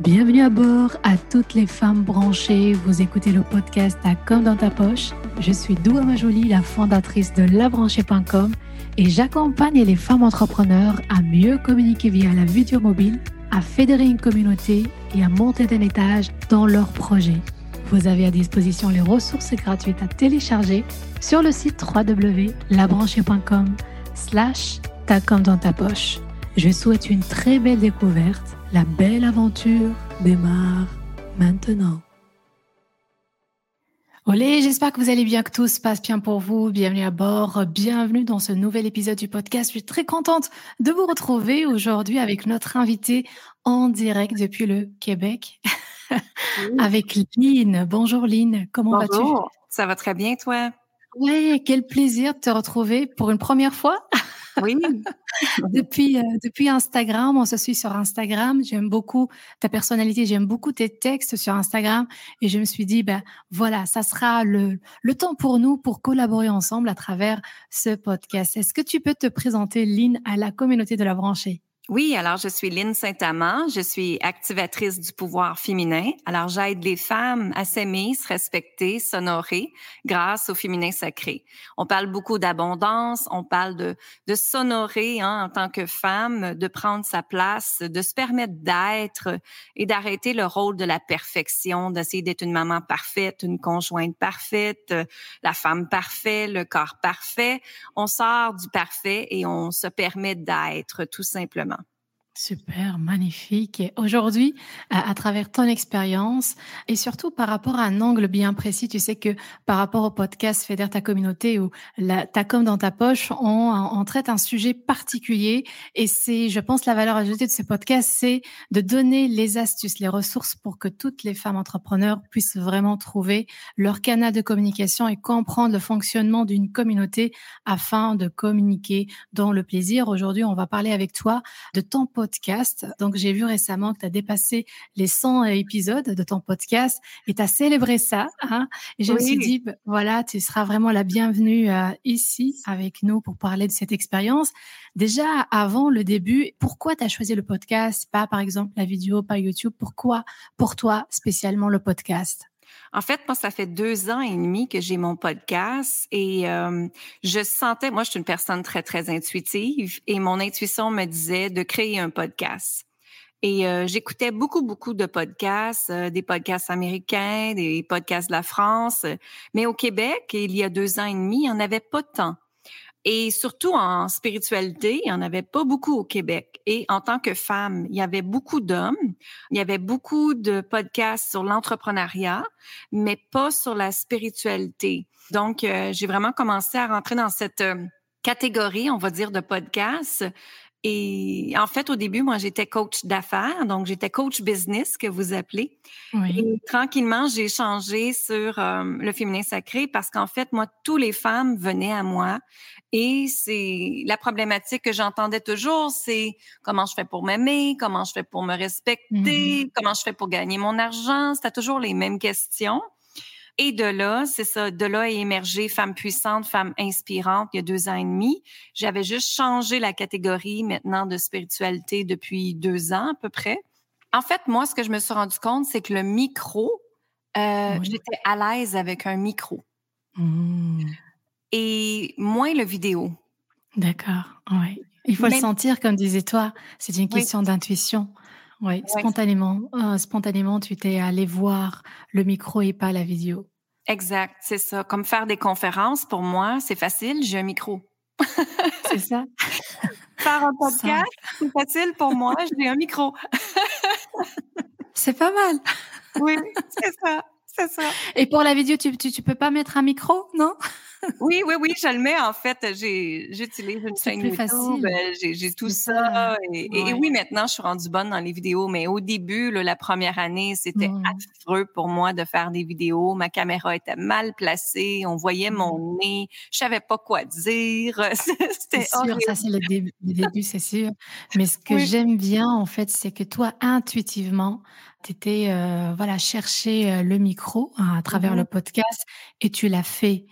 Bienvenue à bord à toutes les femmes branchées, vous écoutez le podcast Ta comme dans ta poche. Je suis Doua Majoli, la fondatrice de labranchée.com et j'accompagne les femmes entrepreneurs à mieux communiquer via la vidéo mobile, à fédérer une communauté et à monter d'un étage dans leurs projets. Vous avez à disposition les ressources gratuites à télécharger sur le site www.labranchée.com/Ta comme dans ta poche. Je souhaite une très belle découverte. La belle aventure démarre maintenant. Olé, j'espère que vous allez bien, que tout se passe bien pour vous. Bienvenue à bord, bienvenue dans ce nouvel épisode du podcast. Je suis très contente de vous retrouver aujourd'hui avec notre invitée en direct depuis le Québec, avec Lyne. Bonjour Lyne, comment vas-tu? Bonjour, ça va très bien toi? Oui, quel plaisir de te retrouver pour une première fois. Oui. Depuis Instagram, on se suit sur Instagram. J'aime beaucoup ta personnalité, j'aime beaucoup tes textes sur Instagram. Et je me suis dit, voilà, ça sera le temps pour nous pour collaborer ensemble à travers ce podcast. Est-ce que tu peux te présenter, Lyne, à la communauté de La Branchée? Oui, alors je suis Lyne Saint-Amand, je suis activatrice du pouvoir féminin. Alors j'aide les femmes à s'aimer, se respecter, s'honorer grâce au féminin sacré. On parle beaucoup d'abondance, on parle de s'honorer en tant que femme, de prendre sa place, de se permettre d'être et d'arrêter le rôle de la perfection, d'essayer d'être une maman parfaite, une conjointe parfaite, la femme parfaite, le corps parfait. On sort du parfait et on se permet d'être tout simplement. Super, magnifique. Et aujourd'hui, à travers ton expérience et surtout par rapport à un angle bien précis, tu sais que par rapport au podcast Fédère ta communauté ou Ta comme dans ta poche, on traite un sujet particulier et c'est, je pense, la valeur ajoutée de ce podcast, c'est de donner les astuces, les ressources pour que toutes les femmes entrepreneurs puissent vraiment trouver leur canal de communication et comprendre le fonctionnement d'une communauté afin de communiquer dans le plaisir. Aujourd'hui, on va parler avec toi de ton podcast. Donc, j'ai vu récemment que tu as dépassé les 100 épisodes de ton podcast et tu as célébré ça. Et je me suis dit, voilà, tu seras vraiment la bienvenue ici avec nous pour parler de cette expérience. Déjà, avant le début, pourquoi tu as choisi le podcast, pas par exemple la vidéo, pas YouTube? Pourquoi pour toi spécialement le podcast? En fait, moi, ça fait 2 ans et demi que j'ai mon podcast et je sentais, moi, je suis une personne très, très intuitive et mon intuition me disait de créer un podcast. Et j'écoutais beaucoup de podcasts, des podcasts américains, des podcasts de la France, mais au Québec, il y a 2 ans et demi, il n'y en avait pas tant. Et surtout en spiritualité, il n'y en avait pas beaucoup au Québec. Et en tant que femme, il y avait beaucoup d'hommes, il y avait beaucoup de podcasts sur l'entrepreneuriat, mais pas sur la spiritualité. Donc, j'ai vraiment commencé à rentrer dans cette catégorie, on va dire, de podcasts. Et en fait, au début, moi, j'étais coach d'affaires, donc j'étais coach business, que vous appelez. Oui. Et tranquillement, j'ai changé sur le féminin sacré parce qu'en fait, moi, tous les femmes venaient à moi et c'est la problématique que j'entendais toujours, c'est comment je fais pour m'aimer, comment je fais pour me respecter, comment je fais pour gagner mon argent. C'était toujours les mêmes questions. Et de là, c'est ça, de là est émergé Femmes puissantes, femmes inspirantes il y a 2 ans et demi. J'avais juste changé la catégorie maintenant de spiritualité depuis 2 ans à peu près. En fait, moi, ce que je me suis rendu compte, c'est que le micro, j'étais à l'aise avec un micro. Et moins le vidéo. D'accord, oui. Il faut le sentir, comme disais-toi, c'est une question d'intuition. Oui, spontanément. Spontanément, tu t'es allé voir le micro et pas la vidéo. Exact, c'est ça. Comme faire des conférences, pour moi, c'est facile, j'ai un micro. C'est ça. Faire un podcast, c'est facile pour moi, j'ai un micro. C'est pas mal. Oui, c'est ça. C'est ça. Et pour la vidéo, tu peux pas mettre un micro, non? Oui, je le mets. En fait, j'utilise une chaîne YouTube, j'ai tout ça. Et oui, maintenant, je suis rendue bonne dans les vidéos. Mais au début, là, la première année, c'était affreux pour moi de faire des vidéos. Ma caméra était mal placée. On voyait mon nez. Je savais pas quoi dire. C'était horrible. Ça, c'est le début, c'est sûr. Mais ce que j'aime bien, en fait, c'est que toi, intuitivement, tu étais, chercher le micro. micro à travers le podcast et tu l'as fait.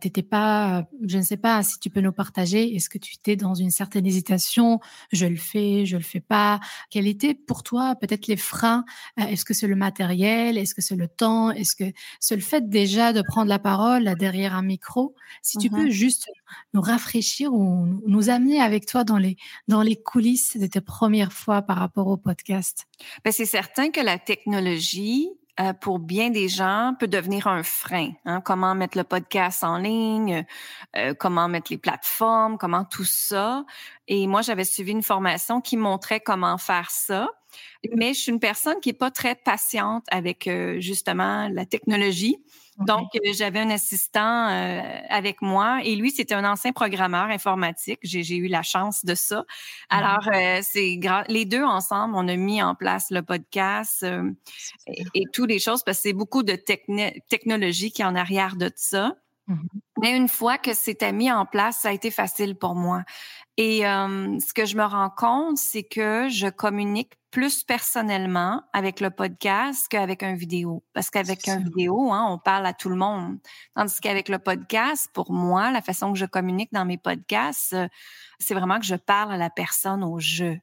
T'étais pas, je ne sais pas si tu peux nous partager, est-ce que tu étais dans une certaine hésitation, je le fais pas? Quels étaient pour toi peut-être les freins? Est-ce que c'est le matériel? Est-ce que c'est le temps? Est-ce que c'est le fait déjà de prendre la parole là, derrière un micro? Si tu peux juste nous rafraîchir ou nous amener avec toi dans les coulisses de tes premières fois par rapport au podcast. Ben, c'est certain que la technologie, pour bien des gens, peut devenir un frein. Hein? Comment mettre le podcast en ligne, comment mettre les plateformes, comment tout ça. Et moi, j'avais suivi une formation qui montrait comment faire ça. Mais je suis une personne qui n'est pas très patiente avec, justement, la technologie. Donc, j'avais un assistant avec moi et lui, c'était un ancien programmeur informatique. J'ai eu la chance de ça. Alors, les deux ensemble, on a mis en place le podcast et toutes les choses parce que c'est beaucoup de technologie qui est en arrière de ça. Mais une fois que c'était mis en place, ça a été facile pour moi. Et ce que je me rends compte, c'est que je communique plus personnellement avec le podcast qu'avec un vidéo. Parce qu'avec un vidéo, hein, on parle à tout le monde. Tandis qu'avec le podcast, pour moi, la façon que je communique dans mes podcasts, c'est vraiment que je parle à la personne au jeu.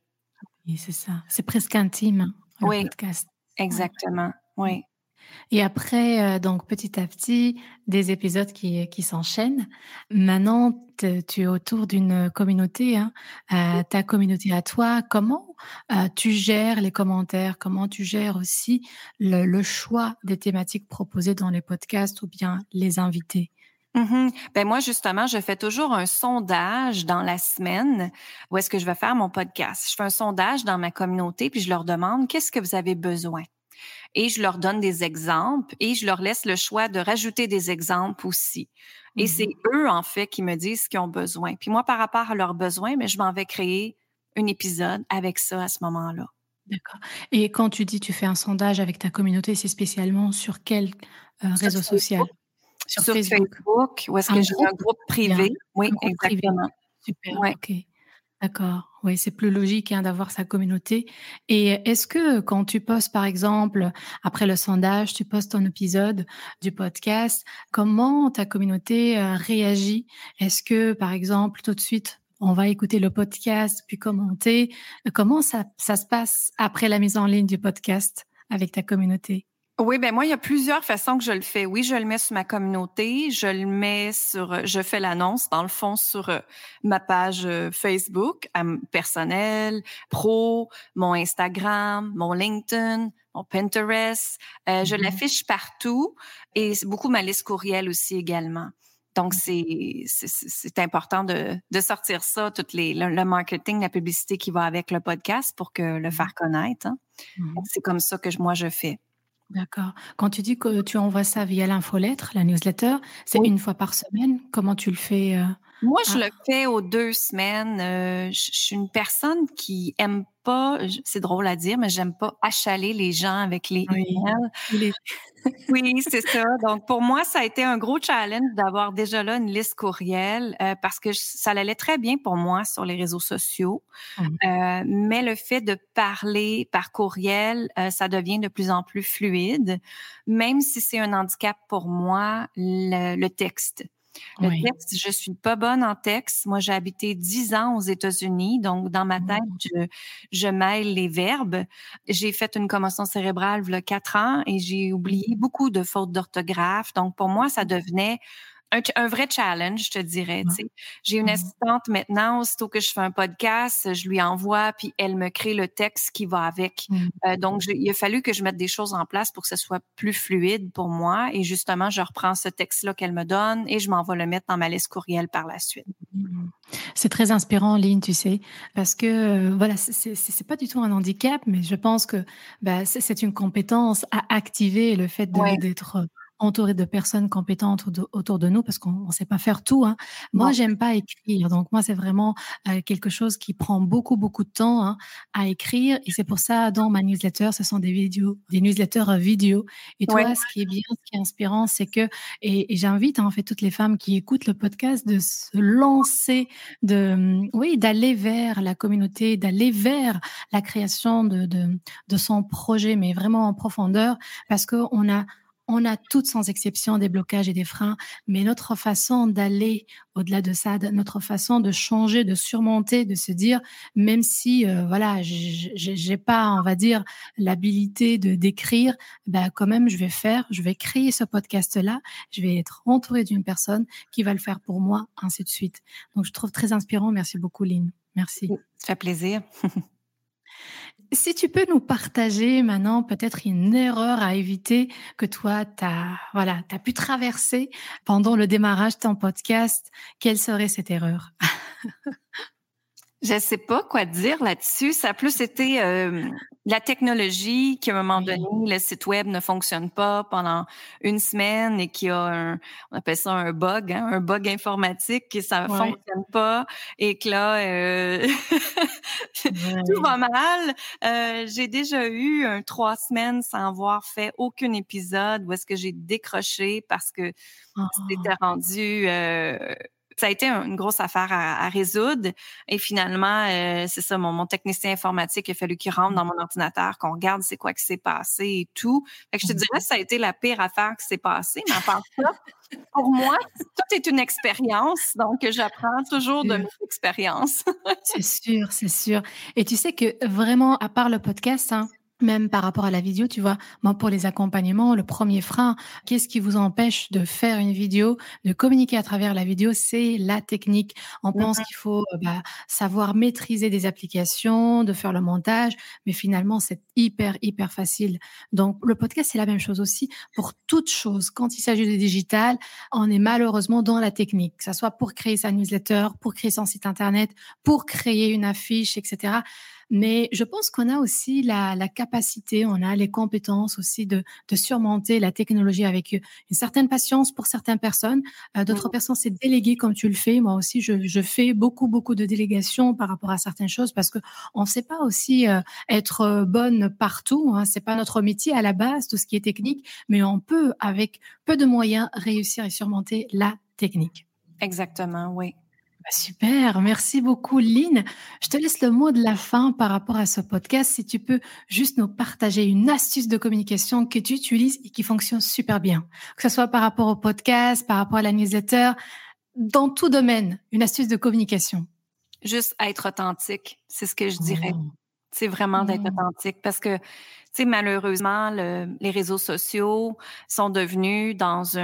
Oui, c'est ça. C'est presque intime, le podcast. Exactement, oui. Et après, donc petit à petit, des épisodes qui s'enchaînent. Maintenant, tu es autour d'une communauté, hein, ta communauté à toi. Comment tu gères les commentaires? Comment tu gères aussi le choix des thématiques proposées dans les podcasts ou bien les invités? Ben moi, justement, je fais toujours un sondage dans la semaine où est-ce que je vais faire mon podcast. Je fais un sondage dans ma communauté puis je leur demande « Qu'est-ce que vous avez besoin ?» Et je leur donne des exemples et je leur laisse le choix de rajouter des exemples aussi. Et c'est eux, en fait, qui me disent ce qu'ils ont besoin. Puis moi, par rapport à leurs besoins, mais je m'en vais créer un épisode avec ça à ce moment-là. D'accord. Et quand tu dis tu fais un sondage avec ta communauté, c'est spécialement sur quel réseau social? Sur Facebook. Ou est-ce que j'ai un groupe privé? Oui, exactement. Super, OK. D'accord. Oui, c'est plus logique hein, d'avoir sa communauté. Et est-ce que quand tu postes, par exemple, après le sondage, tu postes ton épisode du podcast, comment ta communauté réagit? Est-ce que, par exemple, tout de suite, on va écouter le podcast, puis commenter? Comment ça se passe après la mise en ligne du podcast avec ta communauté? Oui, ben moi, il y a plusieurs façons que je le fais. Oui, je le mets sur ma communauté, je fais l'annonce, dans le fond, sur ma page Facebook, personnelle, pro, mon Instagram, mon LinkedIn, mon Pinterest. Je l'affiche partout et c'est beaucoup ma liste courriel aussi également. Donc, c'est important de sortir ça, le marketing, la publicité qui va avec le podcast pour que le faire connaître. Hein. C'est comme ça que moi, je fais. D'accord. Quand tu dis que tu envoies ça via l'infolettre, la newsletter, c'est une fois par semaine. Comment tu le fais? Moi, je le fais aux 2 semaines. Je suis une personne qui aime pas, c'est drôle à dire, mais j'aime pas achaler les gens avec les emails. Oui, c'est ça. Donc, pour moi, ça a été un gros challenge d'avoir déjà là une liste courriel parce que ça allait très bien pour moi sur les réseaux sociaux. Mais le fait de parler par courriel, ça devient de plus en plus fluide, même si c'est un handicap pour moi, le texte. Le texte, je suis pas bonne en texte. Moi, j'ai habité 10 ans aux États-Unis, donc dans ma tête, je mêle les verbes. J'ai fait une commotion cérébrale il y a 4 ans et j'ai oublié beaucoup de fautes d'orthographe. Donc, pour moi, ça devenait un vrai challenge, je te dirais. T'sais. J'ai une assistante maintenant, aussitôt que je fais un podcast, je lui envoie, puis elle me crée le texte qui va avec. Donc, il a fallu que je mette des choses en place pour que ce soit plus fluide pour moi. Et justement, je reprends ce texte-là qu'elle me donne et je m'en vais le mettre dans ma liste courriel par la suite. C'est très inspirant, Lyne, tu sais, parce que, voilà, c'est pas du tout un handicap, mais je pense que c'est une compétence à activer, le fait d'être entouré de personnes compétentes autour de nous parce qu'on ne sait pas faire tout. Hein. Moi, j'aime pas écrire. Donc, moi, c'est vraiment quelque chose qui prend beaucoup, beaucoup de temps à écrire. Et c'est pour ça, dans ma newsletter, ce sont des newsletters vidéo. Et toi, ce qui est bien, ce qui est inspirant, c'est que, et j'invite en fait toutes les femmes qui écoutent le podcast de se lancer, d'aller vers la communauté, d'aller vers la création de son projet, mais vraiment en profondeur parce qu'on a On a toutes sans exception des blocages et des freins, mais notre façon d'aller au-delà de ça, notre façon de changer, de surmonter, de se dire, même si j'ai pas, on va dire, l'habilité de d'écrire, quand même je vais créer ce podcast-là, je vais être entourée d'une personne qui va le faire pour moi, ainsi de suite. Donc je trouve très inspirant. Merci beaucoup, Lyne. Merci. Ça fait plaisir. Si tu peux nous partager maintenant peut-être une erreur à éviter que toi, t'as pu traverser pendant le démarrage de ton podcast, quelle serait cette erreur? Je sais pas quoi dire là-dessus. Ça a plus été la technologie qui, à un moment donné, le site web ne fonctionne pas pendant une semaine et qu'il y a on appelle ça un bug, un bug informatique, que ça fonctionne pas et que là, tout va mal. J'ai déjà eu 3 semaines sans avoir fait aucun épisode où est-ce que j'ai décroché parce que c'était rendu... Ça a été une grosse affaire à résoudre et finalement, c'est ça, mon technicien informatique, il a fallu qu'il rentre dans mon ordinateur, qu'on regarde c'est quoi qui s'est passé et tout. Fait que je te dirais que ça a été la pire affaire qui s'est passée, mais à part ça, pour moi, tout est une expérience, donc j'apprends toujours de mes expériences. C'est sûr, c'est sûr. Et tu sais que vraiment, à part le podcast, même par rapport à la vidéo, tu vois, moi, pour les accompagnements, le premier frein, qu'est-ce qui vous empêche de faire une vidéo, de communiquer à travers la vidéo, c'est la technique. On pense qu'il faut savoir maîtriser des applications, de faire le montage, mais finalement, c'est hyper, hyper facile. Donc, le podcast, c'est la même chose aussi pour toute chose. Quand il s'agit de digital, on est malheureusement dans la technique, que ce soit pour créer sa newsletter, pour créer son site Internet, pour créer une affiche, etc. Mais je pense qu'on a aussi la capacité, on a les compétences aussi de surmonter la technologie avec une certaine patience pour certaines personnes. D'autres personnes, c'est déléguer comme tu le fais. Moi aussi, je fais beaucoup de délégations par rapport à certaines choses parce que on ne sait pas aussi être bonne partout. C'est pas notre métier à la base, tout ce qui est technique, mais on peut, avec peu de moyens, réussir et surmonter la technique. Exactement, oui. Super, merci beaucoup, Lyne. Je te laisse le mot de la fin par rapport à ce podcast. Si tu peux juste nous partager une astuce de communication que tu utilises et qui fonctionne super bien, que ce soit par rapport au podcast, par rapport à la newsletter, dans tout domaine, une astuce de communication. Juste être authentique, c'est ce que je dirais. C'est vraiment d'être authentique parce que, tu sais, malheureusement, les réseaux sociaux sont devenus dans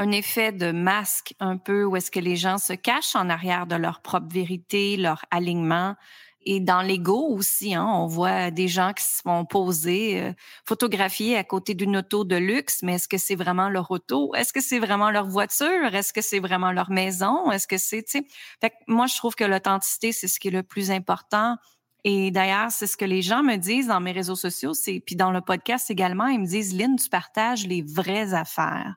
un effet de masque un peu où est-ce que les gens se cachent en arrière de leur propre vérité, leur alignement. Et dans l'ego aussi, on voit des gens qui se font poser, photographier à côté d'une auto de luxe, mais est-ce que c'est vraiment leur auto? Est-ce que c'est vraiment leur voiture? Est-ce que c'est vraiment leur maison? Est-ce que c'est, tu sais... Fait que moi, je trouve que l'authenticité, c'est ce qui est le plus important. Et d'ailleurs, c'est ce que les gens me disent dans mes réseaux sociaux, puis dans le podcast également, ils me disent « Lyne, tu partages les vraies affaires ».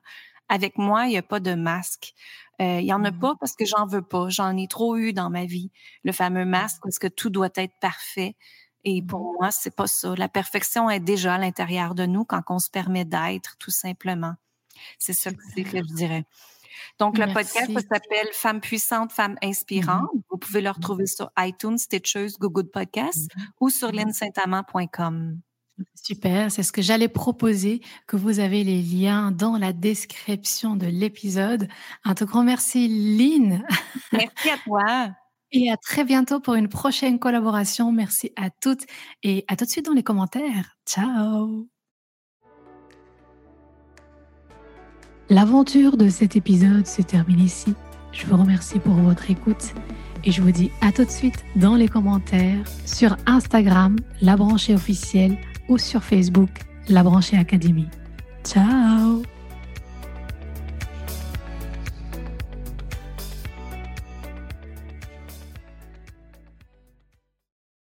Avec moi, il n'y a pas de masque. Il n'y en a pas parce que j'en veux pas. J'en ai trop eu dans ma vie. Le fameux masque, parce que tout doit être parfait. Et pour moi, c'est pas ça. La perfection est déjà à l'intérieur de nous quand on se permet d'être, tout simplement. C'est ça que je dirais. Donc, le podcast s'appelle « Femmes puissantes, femmes inspirantes ». Vous pouvez le retrouver sur iTunes, Stitcher, Google Podcasts ou sur lignesaintamant.com. Super, c'est ce que j'allais proposer, que vous avez les liens dans la description de l'épisode. Un tout grand merci, Lyne. Merci à toi. Et à très bientôt pour une prochaine collaboration. Merci à toutes et à tout de suite dans les commentaires. Ciao. L'aventure de cet épisode se termine ici. Je vous remercie pour votre écoute. Et je vous dis à tout de suite dans les commentaires, sur Instagram, La Branchée officielle ou sur Facebook, La Branchée Académie. Ciao!